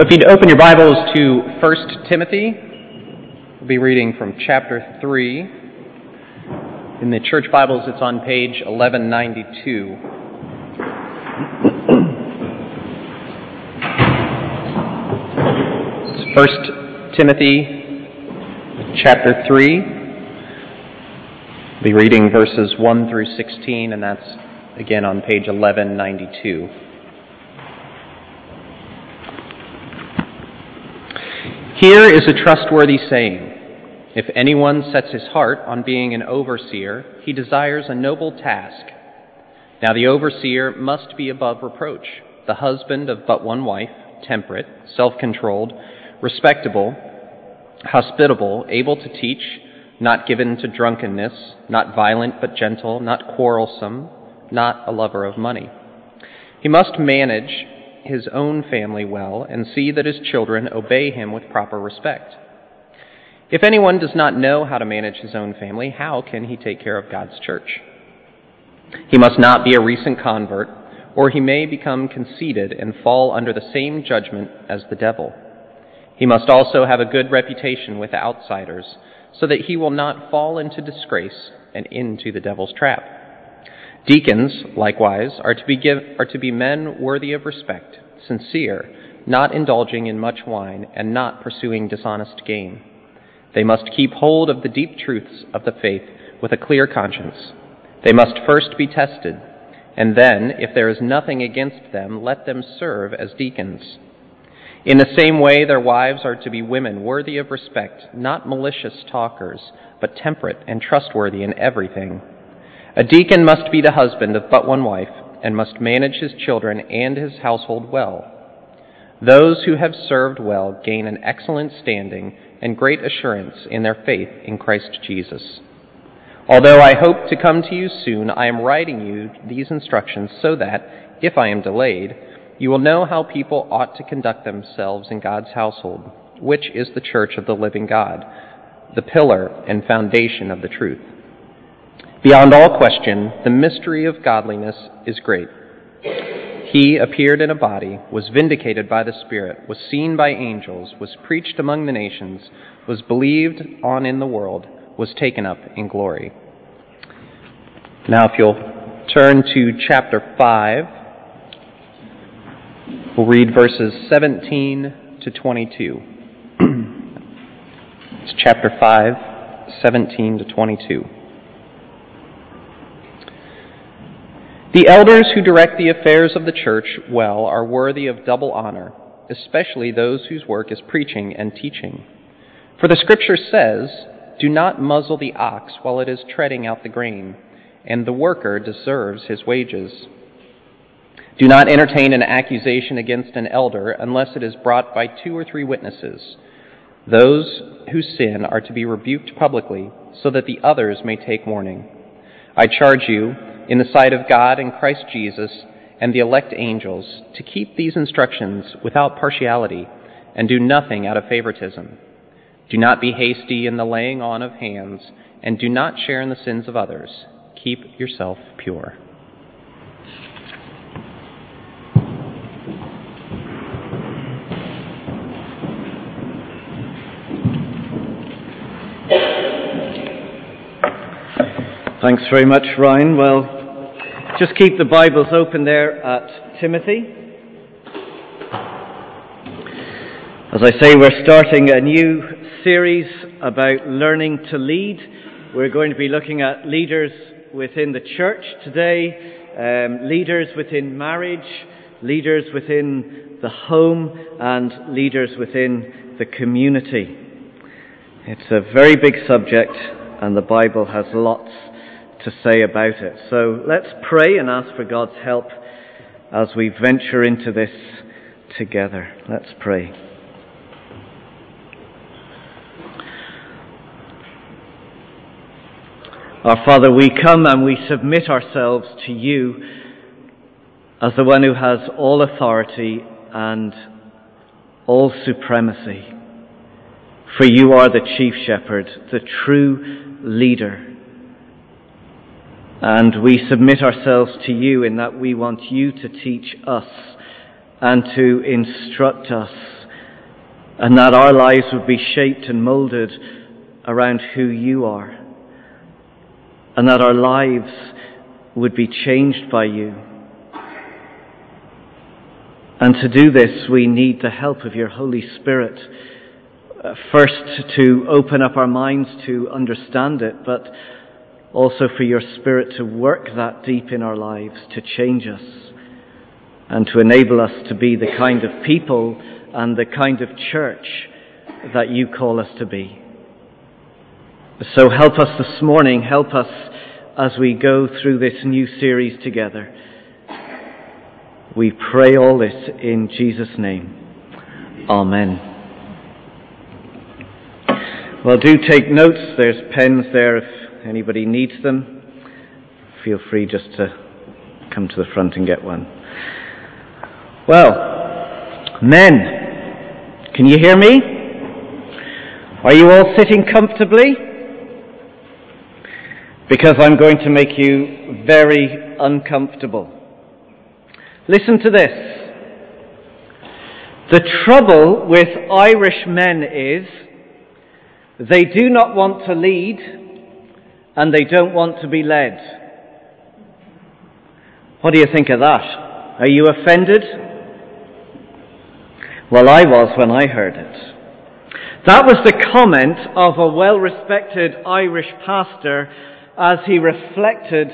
If you'd open your Bibles to 1 Timothy, we'll be reading from chapter 3. In the church Bibles, it's on page 1192. It's 1 Timothy chapter 3. I'll be reading verses 1 through 16, and that's again on page 1192. Here is a trustworthy saying. If anyone sets his heart on being an overseer, he desires a noble task. Now the overseer must be above reproach, the husband of but one wife, temperate, self-controlled, respectable, hospitable, able to teach, not given to drunkenness, not violent but gentle, not quarrelsome, not a lover of money. He must manage his own family well and see that his children obey him with proper respect. If anyone does not know how to manage his own family, how can he take care of God's church? He must not be a recent convert, or he may become conceited and fall under the same judgment as the devil. He must also have a good reputation with outsiders, so that he will not fall into disgrace and into the devil's trap. Deacons, likewise, are to be men worthy of respect, sincere, not indulging in much wine, and not pursuing dishonest gain. They must keep hold of the deep truths of the faith with a clear conscience. They must first be tested, and then, if there is nothing against them, let them serve as deacons. In the same way, their wives are to be women worthy of respect, not malicious talkers, but temperate and trustworthy in everything. A deacon must be the husband of but one wife, and must manage his children and his household well. Those who have served well gain an excellent standing and great assurance in their faith in Christ Jesus. Although I hope to come to you soon, I am writing you these instructions so that, if I am delayed, you will know how people ought to conduct themselves in God's household, which is the church of the living God, the pillar and foundation of the truth. Beyond all question, the mystery of godliness is great. He appeared in a body, was vindicated by the Spirit, was seen by angels, was preached among the nations, was believed on in the world, was taken up in glory. Now if you'll turn to chapter 5, we'll read verses 17 to 22. It's chapter 5, 17 to 22. The elders who direct the affairs of the church well are worthy of double honor, especially those whose work is preaching and teaching. For the Scripture says, "Do not muzzle the ox while it is treading out the grain, and the worker deserves his wages." Do not entertain an accusation against an elder unless it is brought by 2 or 3 witnesses. Those who sin are to be rebuked publicly, so that the others may take warning. I charge you, in the sight of God and Christ Jesus and the elect angels, to keep these instructions without partiality and do nothing out of favoritism. Do not be hasty in the laying on of hands, and do not share in the sins of others. Keep yourself pure. Thanks very much, Ryan. Well, just keep the Bibles open there at Timothy. As I say, we're starting a new series about learning to lead. We're going to be looking at leaders within the church today, leaders within marriage, leaders within the home, and leaders within the community. It's a very big subject, and the Bible has lots to say about it. So let's pray and ask for God's help as we venture into this together. Let's pray. Our Father, we come and we submit ourselves to you as the one who has all authority and all supremacy. For you are the chief shepherd, the true leader. And we submit ourselves to you in that we want you to teach us and to instruct us and that our lives would be shaped and moulded around who you are, and that our lives would be changed by you. And to do this, we need the help of your Holy Spirit. First, to open up our minds to understand it, but also for your Spirit to work that deep in our lives, to change us, and to enable us to be the kind of people and the kind of church that you call us to be. So help us this morning, help us as we go through this new series together. We pray all this in Jesus' name. Amen. Well, do take notes. There's pens there if anybody needs them. Feel free just to come to the front and get one. Well, men, can you hear me? Are you all sitting comfortably? Because I'm going to make you very uncomfortable. Listen to this. The trouble with Irish men is they do not want to lead and they don't want to be led. What do you think of that? Are you offended? Well, I was when I heard it. That was the comment of a well-respected Irish pastor as he reflected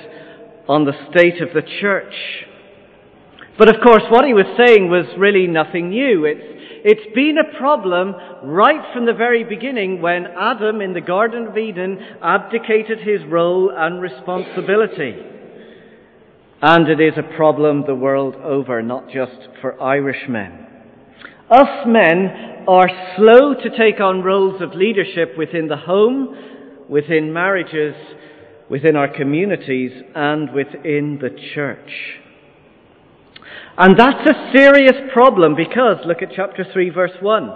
on the state of the church. But of course, what he was saying was really nothing new. It's been a problem right from the very beginning when Adam in the Garden of Eden abdicated his role and responsibility. And it is a problem the world over, not just for Irish men. Us men are slow to take on roles of leadership within the home, within marriages, within our communities, and within the church. And that's a serious problem because, look at chapter 3, verse 1.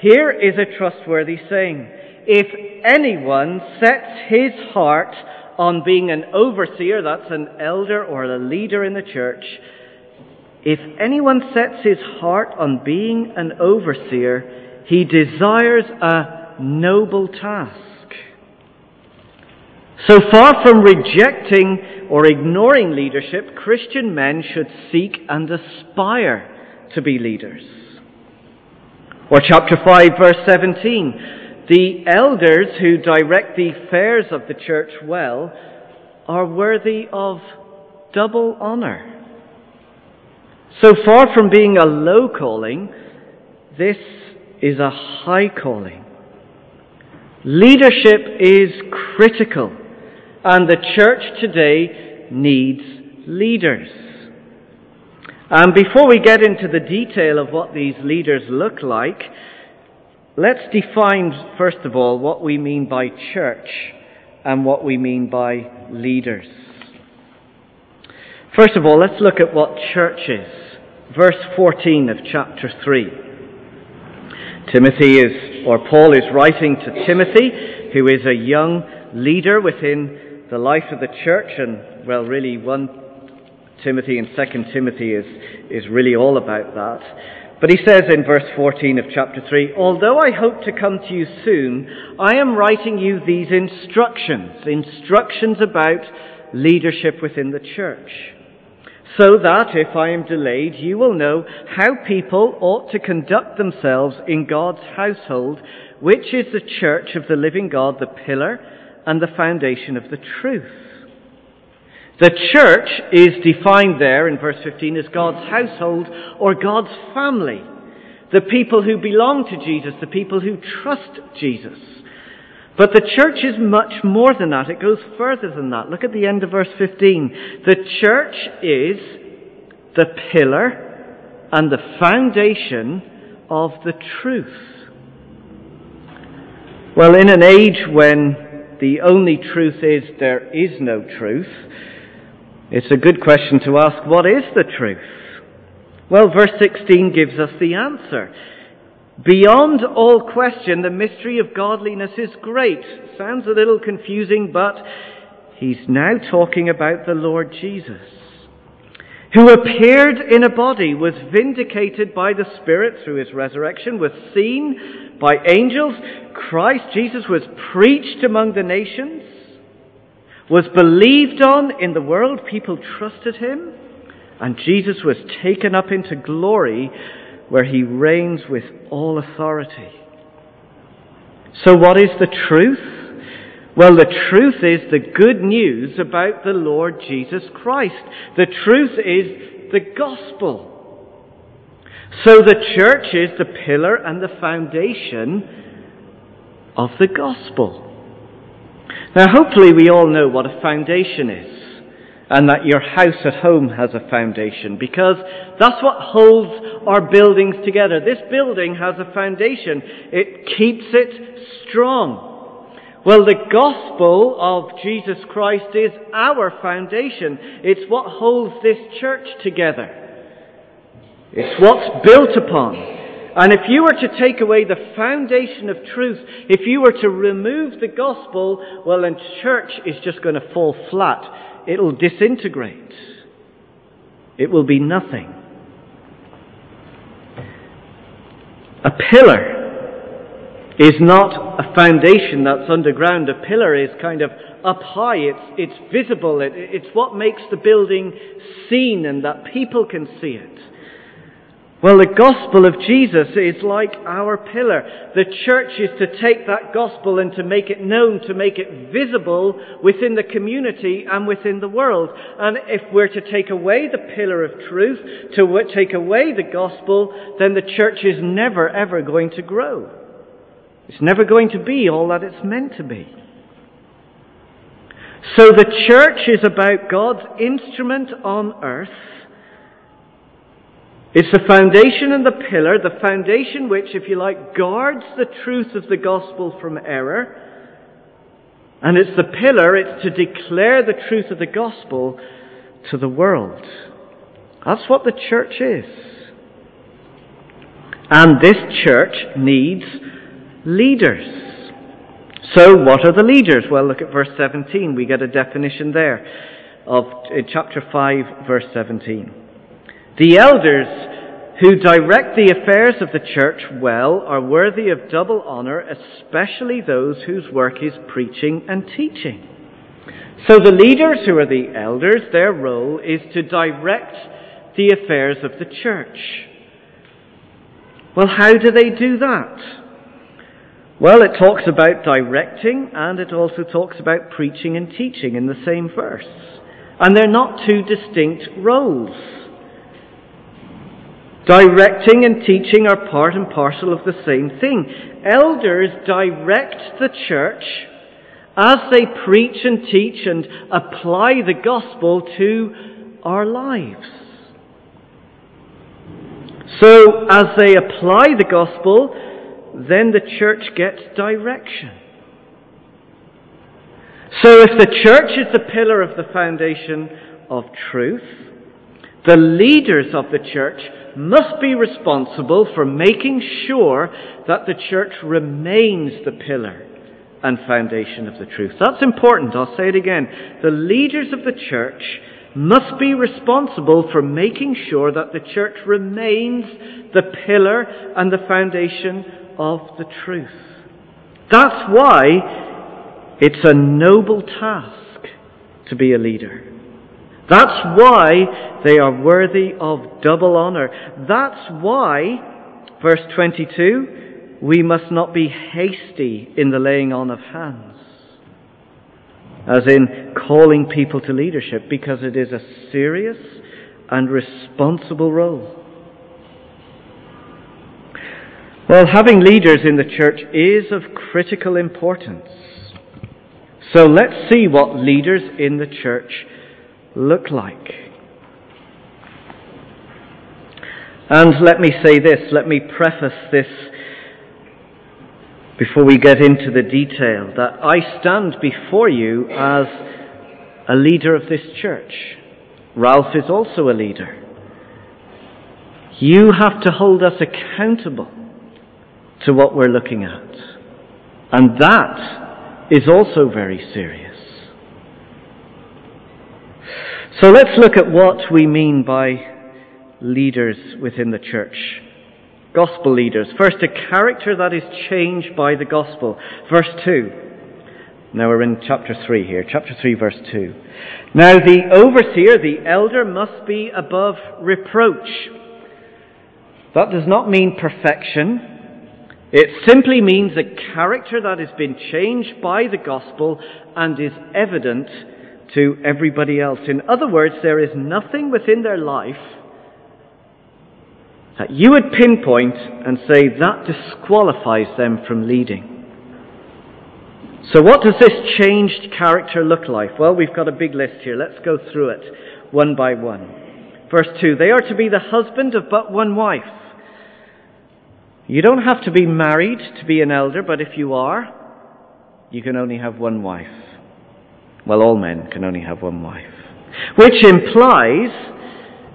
Here is a trustworthy saying. If anyone sets his heart on being an overseer, that's an elder or a leader in the church, if anyone sets his heart on being an overseer, he desires a noble task. So far from rejecting or ignoring leadership, Christian men should seek and aspire to be leaders. Or chapter 5, verse 17. The elders who direct the affairs of the church well are worthy of double honor. So far from being a low calling, this is a high calling. Leadership is critical. And the church today needs leaders. And before we get into the detail of what these leaders look like, let's define, first of all, what we mean by church and what we mean by leaders. First of all, let's look at what church is. Verse 14 of chapter 3. Paul is writing to Timothy, who is a young leader within the life of the church, and well, really 1 Timothy and 2 Timothy is really all about that. But he says in verse 14 of chapter 3, although I hope to come to you soon, I am writing you these instructions about leadership within the church, so that if I am delayed, you will know how people ought to conduct themselves in God's household, which is the church of the living God, the pillar and the foundation of the truth. The church is defined there in verse 15 as God's household or God's family. The people who belong to Jesus, the people who trust Jesus. But the church is much more than that. It goes further than that. Look at the end of verse 15. The church is the pillar and the foundation of the truth. Well, in an age when the only truth is there is no truth, it's a good question to ask, what is the truth? Well, verse 16 gives us the answer. Beyond all question, the mystery of godliness is great. Sounds a little confusing, but he's now talking about the Lord Jesus. who appeared in a body, was vindicated by the Spirit through his resurrection, was seen by angels. Christ Jesus was preached among the nations, was believed on in the world. People trusted him. And Jesus was taken up into glory, where he reigns with all authority. So what is the truth? Well, the truth is the good news about the Lord Jesus Christ. The truth is the gospel. So the church is the pillar and the foundation of the gospel. Now, hopefully we all know what a foundation is, and that your house at home has a foundation, because that's what holds our buildings together. This building has a foundation. It keeps it strong. Well, the gospel of Jesus Christ is our foundation. It's what holds this church together. It's what's built upon. And if you were to take away the foundation of truth, if you were to remove the gospel, well, then church is just going to fall flat. It'll disintegrate. It will be nothing. A pillar is not a foundation that's underground. A pillar is kind of up high. It's visible. It's what makes the building seen and that people can see it. Well, the gospel of Jesus is like our pillar. The church is to take that gospel and to make it known, to make it visible within the community and within the world. And if we're to take away the pillar of truth, to take away the gospel, then the church is never, ever going to grow. It's never going to be all that it's meant to be. So the church is about God's instrument on earth. It's the foundation and the pillar, the foundation which, if you like, guards the truth of the gospel from error. And it's the pillar, it's to declare the truth of the gospel to the world. That's what the church is. And this church needs leaders. So what are the leaders? Well, look at verse 17. We get a definition there of chapter 5, verse 17. The elders who direct the affairs of the church well are worthy of double honor, especially those whose work is preaching and teaching. So the leaders, who are the elders, their role is to direct the affairs of the church. Well, how do they do that? Well, it talks about directing, and it also talks about preaching and teaching in the same verse. And they're not two distinct roles. Directing and teaching are part and parcel of the same thing. Elders direct the church as they preach and teach and apply the gospel to our lives. So, as they apply the gospel, then the church gets direction. So if the church is the pillar of the foundation of truth, the leaders of the church must be responsible for making sure that the church remains the pillar and foundation of the truth. That's important. I'll say it again. The leaders of the church must be responsible for making sure that the church remains the pillar and the foundation of the truth. That's why it's a noble task to be a leader. That's why they are worthy of double honor. That's why, verse 22, we must not be hasty in the laying on of hands, as in calling people to leadership, because it is a serious and responsible role. Well, having leaders in the church is of critical importance. So let's see what leaders in the church look like. And let me say this, let me preface this before we get into the detail, that I stand before you as a leader of this church. Ralph is also a leader. You have to hold us accountable to what we're looking at. And that is also very serious. So let's look at what we mean by leaders within the church. Gospel leaders. First, a character that is changed by the gospel. Verse 2. Now we're in chapter 3 here. Chapter 3, verse 2. Now the overseer, the elder, must be above reproach. That does not mean perfection. It simply means a character that has been changed by the gospel and is evident to everybody else. In other words, there is nothing within their life that you would pinpoint and say that disqualifies them from leading. So what does this changed character look like? Well, we've got a big list here. Let's go through it one by one. Verse 2, they are to be the husband of but one wife. You don't have to be married to be an elder, but if you are, you can only have one wife. Well, all men can only have one wife. Which implies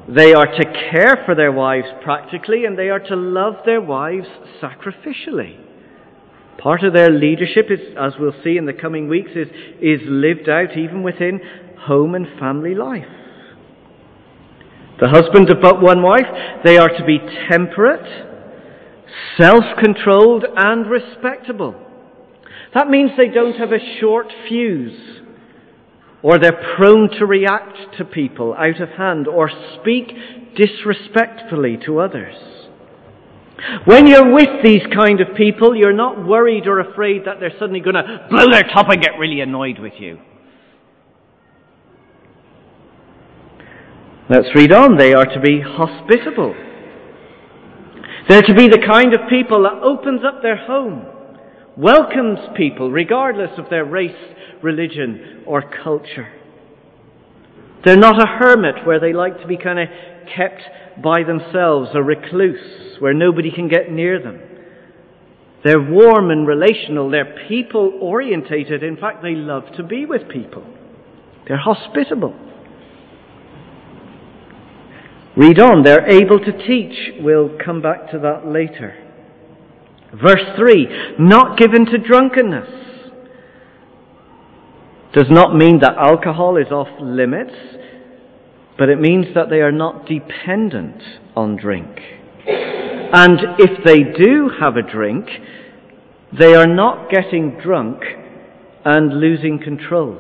they are to care for their wives practically, and they are to love their wives sacrificially. Part of their leadership is, as we'll see in the coming weeks, is lived out even within home and family life. The husband of but one wife, they are to be temperate, self-controlled and respectable. That means they don't have a short fuse, or they're prone to react to people out of hand, or speak disrespectfully to others. When you're with these kind of people, you're not worried or afraid that they're suddenly going to blow their top and get really annoyed with you. Let's read on. They are to be hospitable. They're to be the kind of people that opens up their home, welcomes people regardless of their race, religion or culture. They're not a hermit where they like to be kind of kept by themselves, a recluse where nobody can get near them. They're warm and relational. They're people orientated. In fact, they love to be with people. They're hospitable. Read on. They're able to teach. We'll come back to that later. Verse 3. Not given to drunkenness. Does not mean that alcohol is off limits, but it means that they are not dependent on drink. And if they do have a drink, they are not getting drunk and losing control.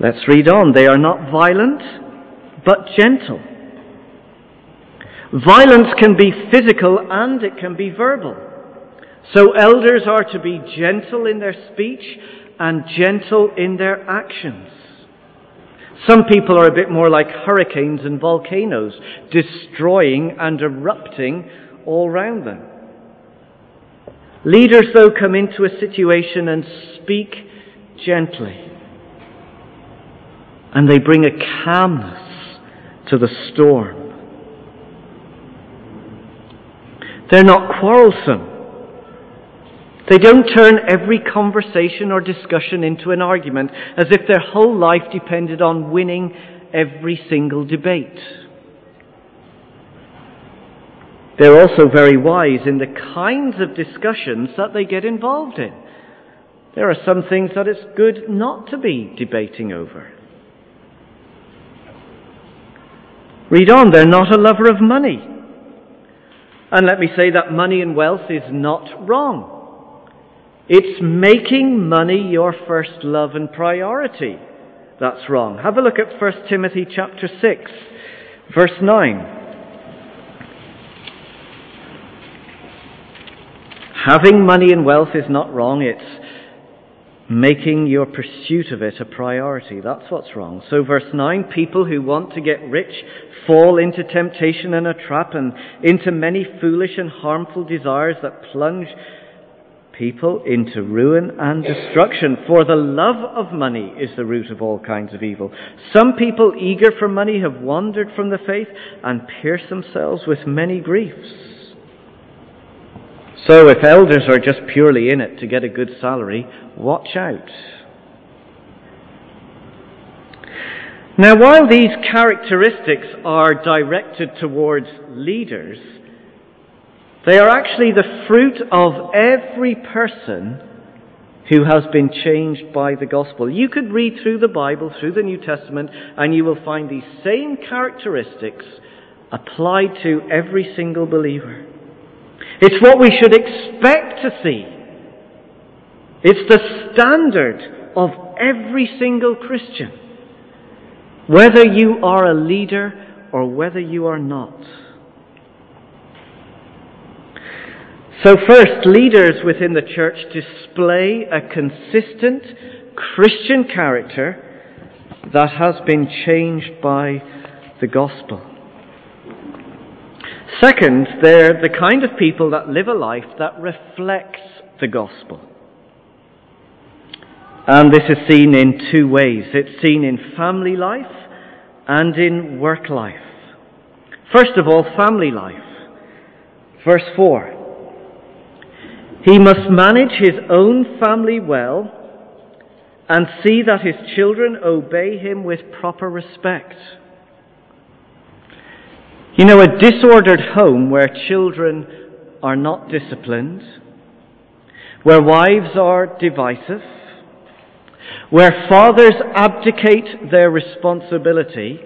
Let's read on. They are not violent, but gentle. Violence can be physical and it can be verbal. So elders are to be gentle in their speech and gentle in their actions. Some people are a bit more like hurricanes and volcanoes, destroying and erupting all round them. Leaders, though, come into a situation and speak gently. And they bring a calmness to the storm. They're not quarrelsome. They don't turn every conversation or discussion into an argument as if their whole life depended on winning every single debate. They're also very wise in the kinds of discussions that they get involved in. There are some things that it's good not to be debating over. Read on, they're not a lover of money. And let me say that money and wealth is not wrong. It's making money your first love and priority. That's wrong. Have a look at 1 Timothy chapter 6, verse 9. Having money and wealth is not wrong. It's making your pursuit of it a priority. That's what's wrong. So verse 9, people who want to get rich fall into temptation and a trap and into many foolish and harmful desires that plunge people into ruin and destruction. For the love of money is the root of all kinds of evil. Some people eager for money have wandered from the faith and pierced themselves with many griefs. So if elders are just purely in it to get a good salary, watch out. Now, while these characteristics are directed towards leaders, they are actually the fruit of every person who has been changed by the gospel. You could read through the Bible, through the New Testament, and you will find these same characteristics applied to every single believer. It's what we should expect to see. It's the standard of every single Christian, whether you are a leader or whether you are not. So first, leaders within the church display a consistent Christian character that has been changed by the gospel. Second, they're the kind of people that live a life that reflects the gospel. And this is seen in two ways. It's seen in family life and in work life. First of all, family life. Verse 4. He must manage his own family well and see that his children obey him with proper respect. You know, a disordered home where children are not disciplined, where wives are divisive, where fathers abdicate their responsibility,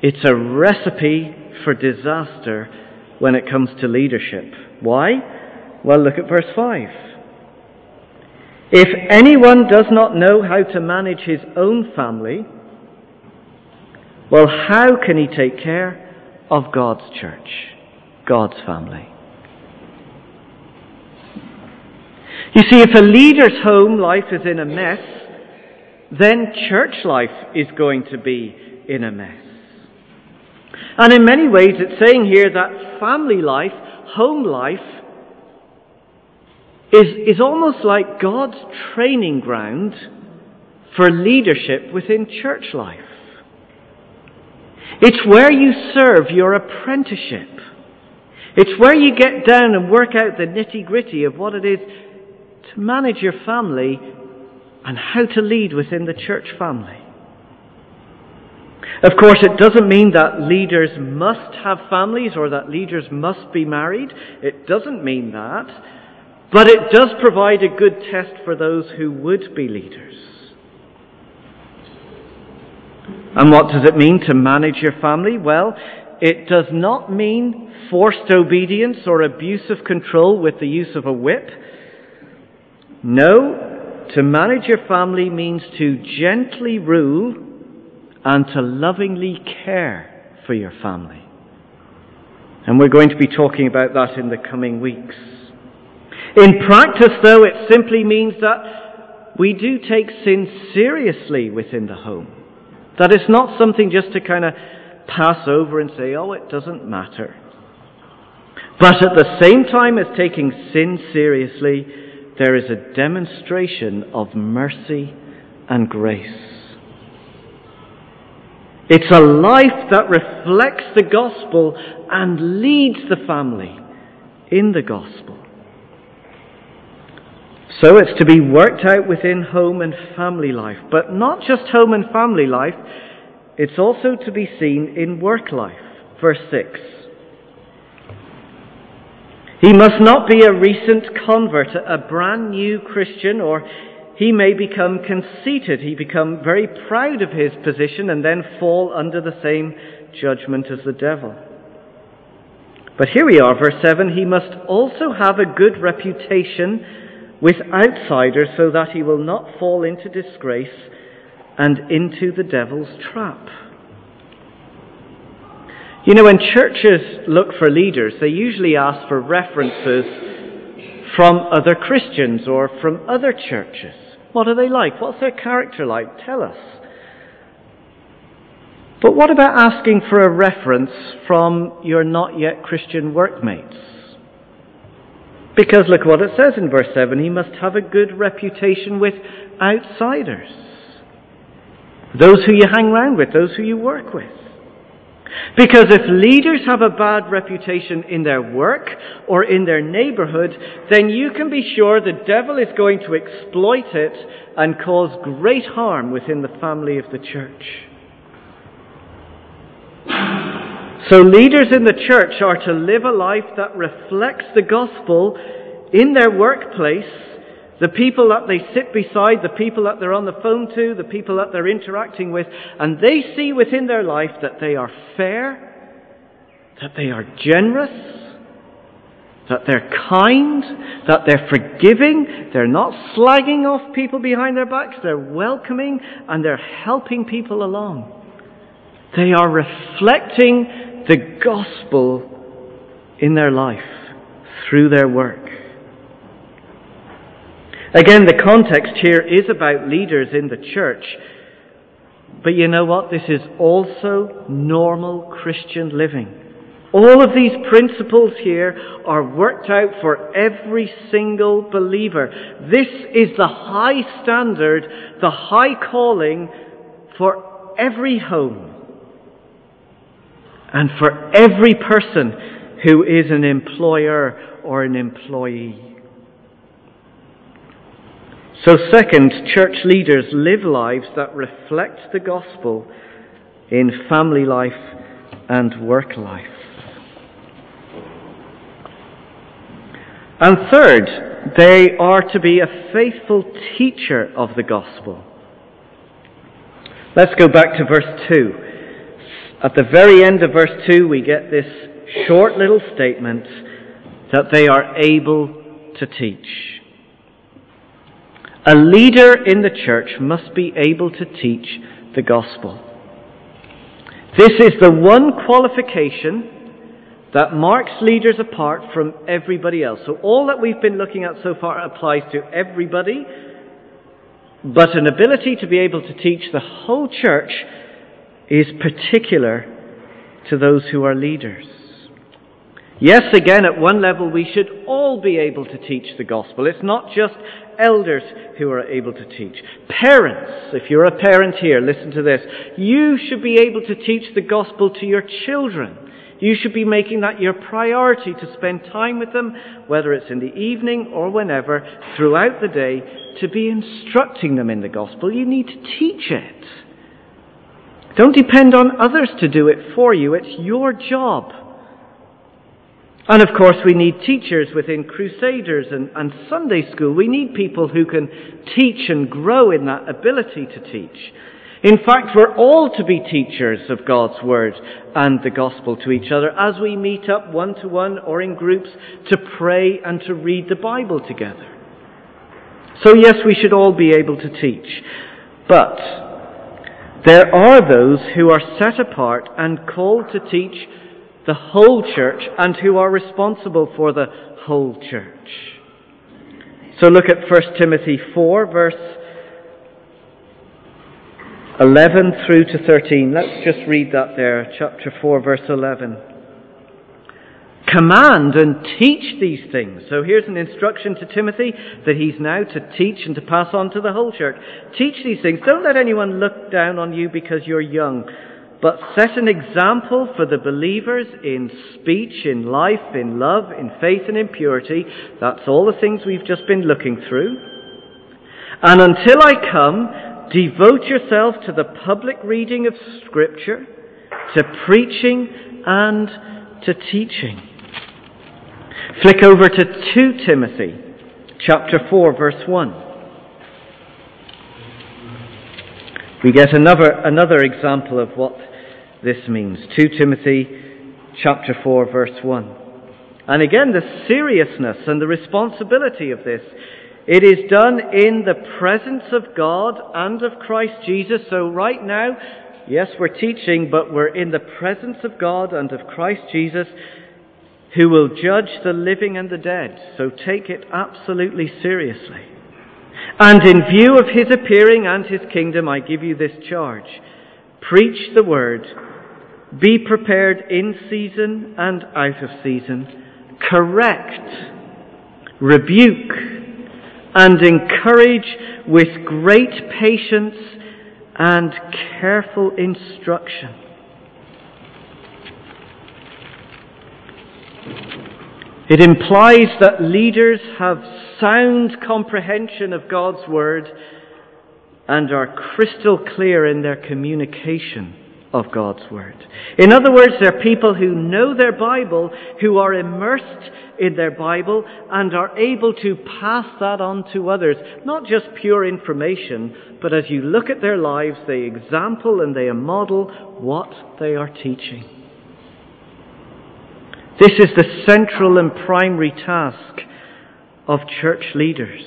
it's a recipe for disaster when it comes to leadership. Why? Well, look at verse 5. If anyone does not know how to manage his own family, well, how can he take care of God's church, God's family? You see, if a leader's home life is in a mess, then church life is going to be in a mess. And in many ways, it's saying here that family life, home life, is almost like God's training ground for leadership within church life. It's where you serve your apprenticeship. It's where you get down and work out the nitty-gritty of what it is to manage your family and how to lead within the church family. Of course, it doesn't mean that leaders must have families or that leaders must be married. It doesn't mean that. But it does provide a good test for those who would be leaders. And what does it mean to manage your family? Well, it does not mean forced obedience or abuse of control with the use of a whip. No, to manage your family means to gently rule and to lovingly care for your family. And we're going to be talking about that in the coming weeks. In practice, though, it simply means that we do take sin seriously within the home. That it's not something just to kind of pass over and say, oh, it doesn't matter. But at the same time as taking sin seriously, there is a demonstration of mercy and grace. It's a life that reflects the gospel and leads the family in the gospel. So it's to be worked out within home and family life. But not just home and family life, it's also to be seen in work life. Verse 6. He must not be a recent convert, a brand new Christian, or he may become conceited. He become very proud of his position and then fall under the same judgment as the devil. But here we are, verse 7. He must also have a good reputation with outsiders, so that he will not fall into disgrace and into the devil's trap. You know, when churches look for leaders, they usually ask for references from other Christians or from other churches. What are they like? What's their character like? Tell us. But what about asking for a reference from your not yet Christian workmates? Because look what it says in verse 7, he must have a good reputation with outsiders. Those who you hang around with, those who you work with. Because if leaders have a bad reputation in their work or in their neighborhood, then you can be sure the devil is going to exploit it and cause great harm within the family of the church. So leaders in the church are to live a life that reflects the gospel in their workplace The people that they sit beside, the people that they're on the phone to, the people that they're interacting with, and they see within their life that they are fair, that they are generous, that they're kind, that they're forgiving, they're not slagging off people behind their backs, they're welcoming, and they're helping people along. They are reflecting the gospel in their life through their work. Again, the context here is about leaders in the church. But you know what? This is also normal Christian living. All of these principles here are worked out for every single believer. This is the high standard, the high calling for every home and for every person who is an employer or an employee. So second, church leaders live lives that reflect the gospel in family life and work life. And third, they are to be a faithful teacher of the gospel. Let's go back to verse 2. At the very end of verse 2, we get this short little statement that they are able to teach. A leader in the church must be able to teach the gospel. This is the one qualification that marks leaders apart from everybody else. So all that we've been looking at so far applies to everybody, but an ability to be able to teach the whole church is particular to those who are leaders. Yes, again, at one level we should all be able to teach the gospel. It's not just elders who are able to teach. Parents, if you're a parent here, listen to this. You should be able to teach the gospel to your children. You should be making that your priority to spend time with them, whether it's in the evening or whenever, throughout the day, to be instructing them in the gospel. You need to teach it. Don't depend on others to do it for you. It's your job. And of course, we need teachers within Crusaders and Sunday school. We need people who can teach and grow in that ability to teach. In fact, we're all to be teachers of God's Word and the Gospel to each other as we meet up one-to-one or in groups to pray and to read the Bible together. So yes, we should all be able to teach. But there are those who are set apart and called to teach the whole church and who are responsible for the whole church. So look at 1 Timothy 4, verse 11 through to 13. Let's just read that there, chapter 4, verse 11. Command and teach these things. So here's an instruction to Timothy that he's now to teach and to pass on to the whole church. Teach these things. Don't let anyone look down on you because you're young, but set an example for the believers in speech, in life, in love, in faith and in purity. That's all the things we've just been looking through. And until I come, devote yourself to the public reading of Scripture, to preaching and to teaching. Flick over to 2 Timothy, chapter 4, verse 1. We get another example of what this means. 2 Timothy, chapter 4, verse 1. And again, the seriousness and the responsibility of this. It is done in the presence of God and of Christ Jesus. So right now, yes, we're teaching, but we're in the presence of God and of Christ Jesus, who will judge the living and the dead. So take it absolutely seriously. And in view of his appearing and his kingdom, I give you this charge. Preach the word. Be prepared in season and out of season. Correct. Rebuke. And encourage with great patience and careful instruction. It implies that leaders have sound comprehension of God's Word and are crystal clear in their communication of God's Word. In other words, they're people who know their Bible, who are immersed in their Bible and are able to pass that on to others. Not just pure information, but as you look at their lives, they example and they model what they are teaching. This is the central and primary task of church leaders.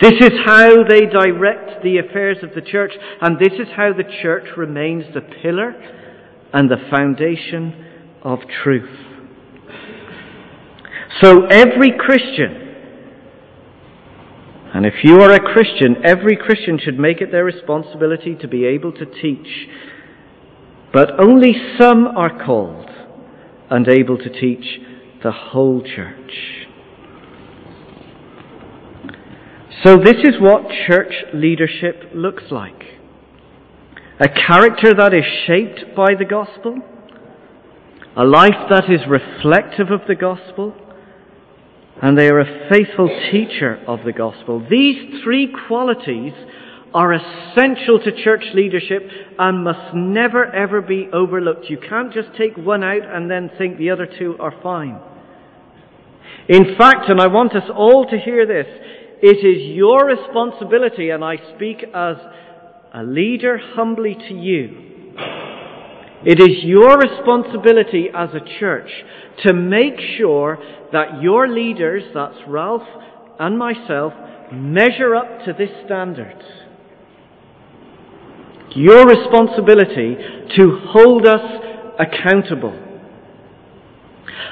This is how they direct the affairs of the church, and this is how the church remains the pillar and the foundation of truth. So every Christian, and if you are a Christian, every Christian should make it their responsibility to be able to teach. But only some are called and able to teach the whole church. So this is what church leadership looks like. A character that is shaped by the gospel, a life that is reflective of the gospel, and they are a faithful teacher of the gospel. These three qualities are essential to church leadership and must never, ever be overlooked. You can't just take one out and then think the other two are fine. In fact, and I want us all to hear this, it is your responsibility, and I speak as a leader humbly to you, it is your responsibility as a church to make sure that your leaders, that's Ralph and myself, measure up to this standard. Your responsibility to hold us accountable.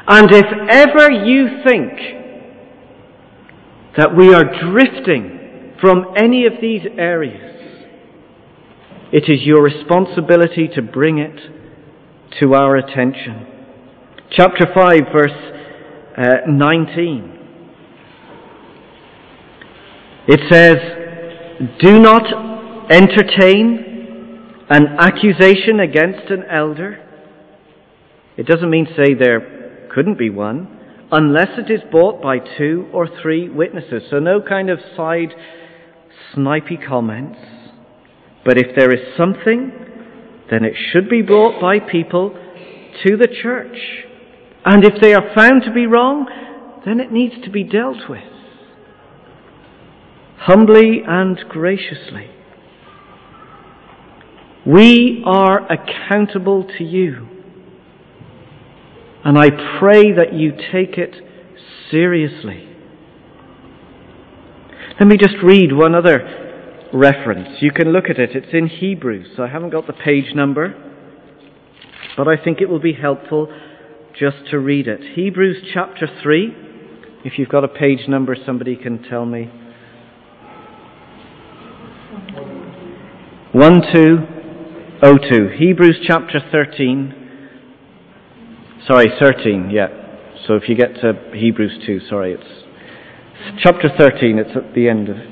And if ever you think that we are drifting from any of these areas, it is your responsibility to bring it to our attention. Chapter 5, verse 19. It says, "Do not entertain an accusation against an elder." It doesn't mean say there couldn't be one, unless it is brought by two or three witnesses. So no kind of side snipey comments. But if there is something, then it should be brought by people to the church. And if they are found to be wrong, then it needs to be dealt with. Humbly and graciously. We are accountable to you. And I pray that you take it seriously. Let me just read one other reference. You can look at it. It's in Hebrews. I haven't got the page number, but I think it will be helpful just to read it. Hebrews chapter 3. If you've got a page number, somebody can tell me. 1202. Hebrews chapter 13, yeah. So if you get to Hebrews 2, it's chapter 13, it's at the end of it.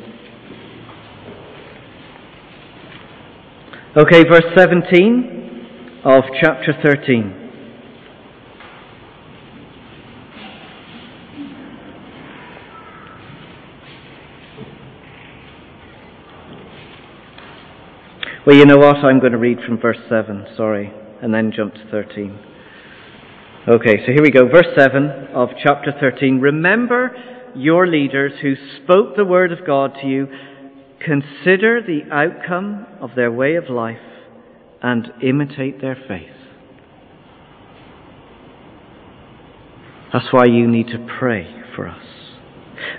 Okay, verse 17 of chapter 13. Well, you know what? I'm going to read from verse 7, and then jump to 13. Okay, so here we go. Verse 7 of chapter 13. "Remember your leaders who spoke the word of God to you. Consider the outcome of their way of life and imitate their faith." That's why you need to pray for us.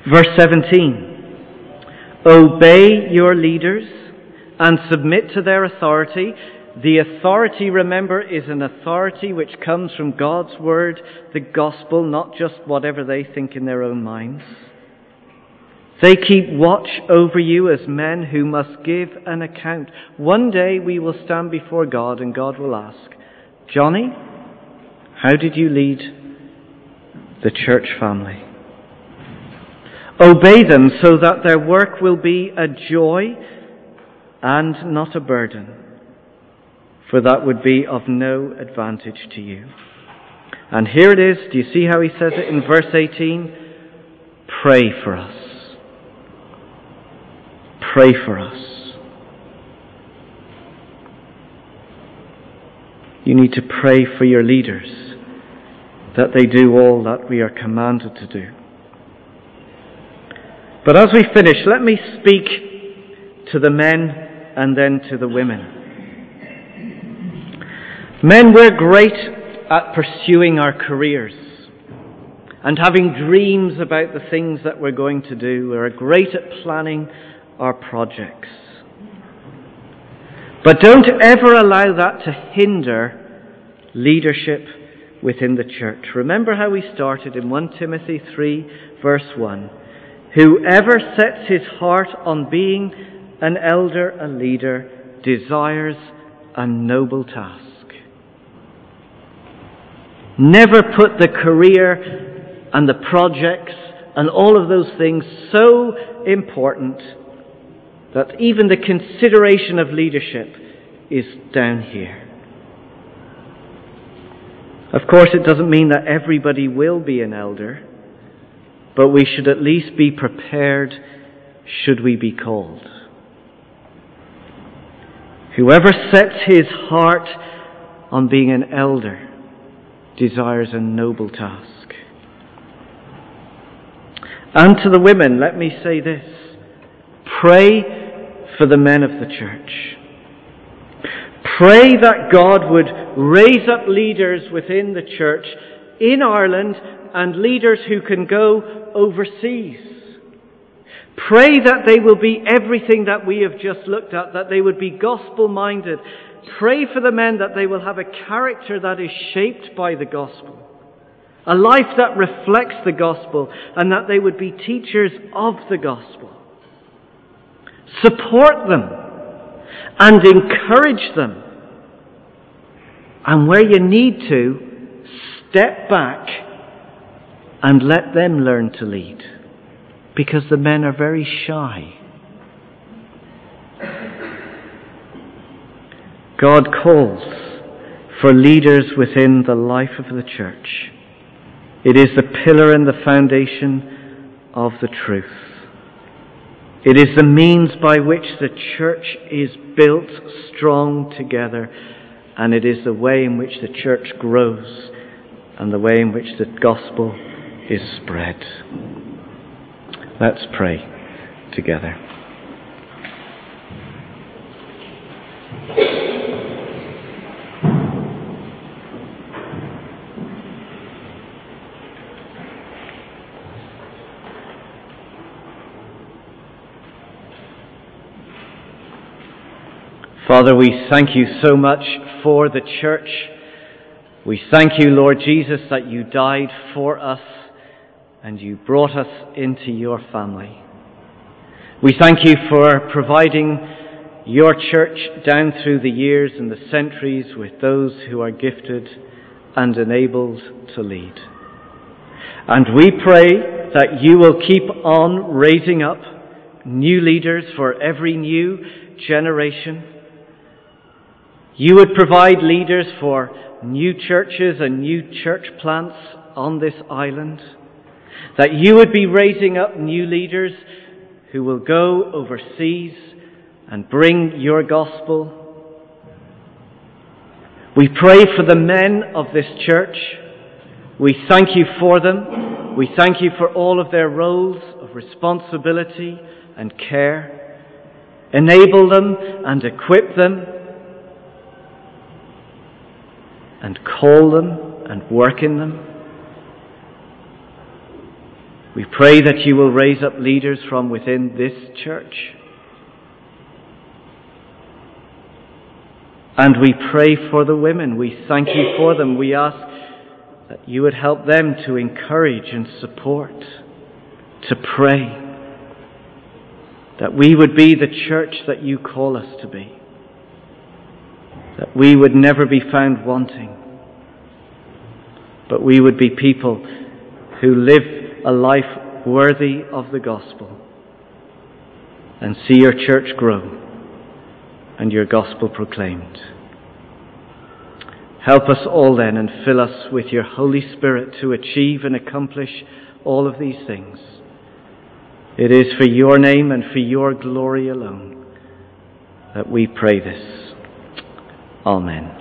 Verse 17. "Obey your leaders and submit to their authority." The authority, remember, is an authority which comes from God's word, the gospel, not just whatever they think in their own minds. "They keep watch over you as men who must give an account." One day we will stand before God and God will ask, "Johnny, how did you lead the church family?" "Obey them so that their work will be a joy and not a burden, for that would be of no advantage to you." And here it is. Do you see how he says it in verse 18? Pray for us. Pray for us. You need to pray for your leaders that they do all that we are commanded to do. But as we finish, let me speak to the men and then to the women. Men, we're great at pursuing our careers and having dreams about the things that we're going to do. We're great at planning our projects. But don't ever allow that to hinder leadership within the church. Remember how we started in 1 Timothy 3, verse 1. Whoever sets his heart on being an elder, a leader, desires a noble task. Never put the career and the projects and all of those things so important that even the consideration of leadership is down here. Of course, it doesn't mean that everybody will be an elder, but we should at least be prepared should we be called. Whoever sets his heart on being an elder desires a noble task. And to the women, let me say this. Pray for the men of the church. Pray that God would raise up leaders within the church in Ireland and leaders who can go overseas. Pray that they will be everything that we have just looked at, that they would be gospel-minded. Pray for the men that they will have a character that is shaped by the gospel, a life that reflects the gospel, and that they would be teachers of the gospel. Support them and encourage them. And where you need to, step back and let them learn to lead, because the men are very shy. God calls for leaders within the life of the church. It is the pillar and the foundation of the truth. It is the means by which the church is built strong together, and it is the way in which the church grows and the way in which the gospel is spread. Let's pray together. Father, we thank you so much for the church. We thank you, Lord Jesus, that you died for us and you brought us into your family. We thank you for providing your church down through the years and the centuries with those who are gifted and enabled to lead. And we pray that you will keep on raising up new leaders for every new generation. You would provide leaders for new churches and new church plants on this island. That you would be raising up new leaders who will go overseas and bring your gospel. We pray for the men of this church. We thank you for them. We thank you for all of their roles of responsibility and care. Enable them and equip them, and call them and work in them. We pray that you will raise up leaders from within this church. And we pray for the women. We thank you for them. We ask that you would help them to encourage and support, to pray, that we would be the church that you call us to be. That we would never be found wanting, but we would be people who live a life worthy of the gospel and see your church grow and your gospel proclaimed. Help us all then, and fill us with your Holy Spirit to achieve and accomplish all of these things. It is for your name and for your glory alone that we pray this. Amen.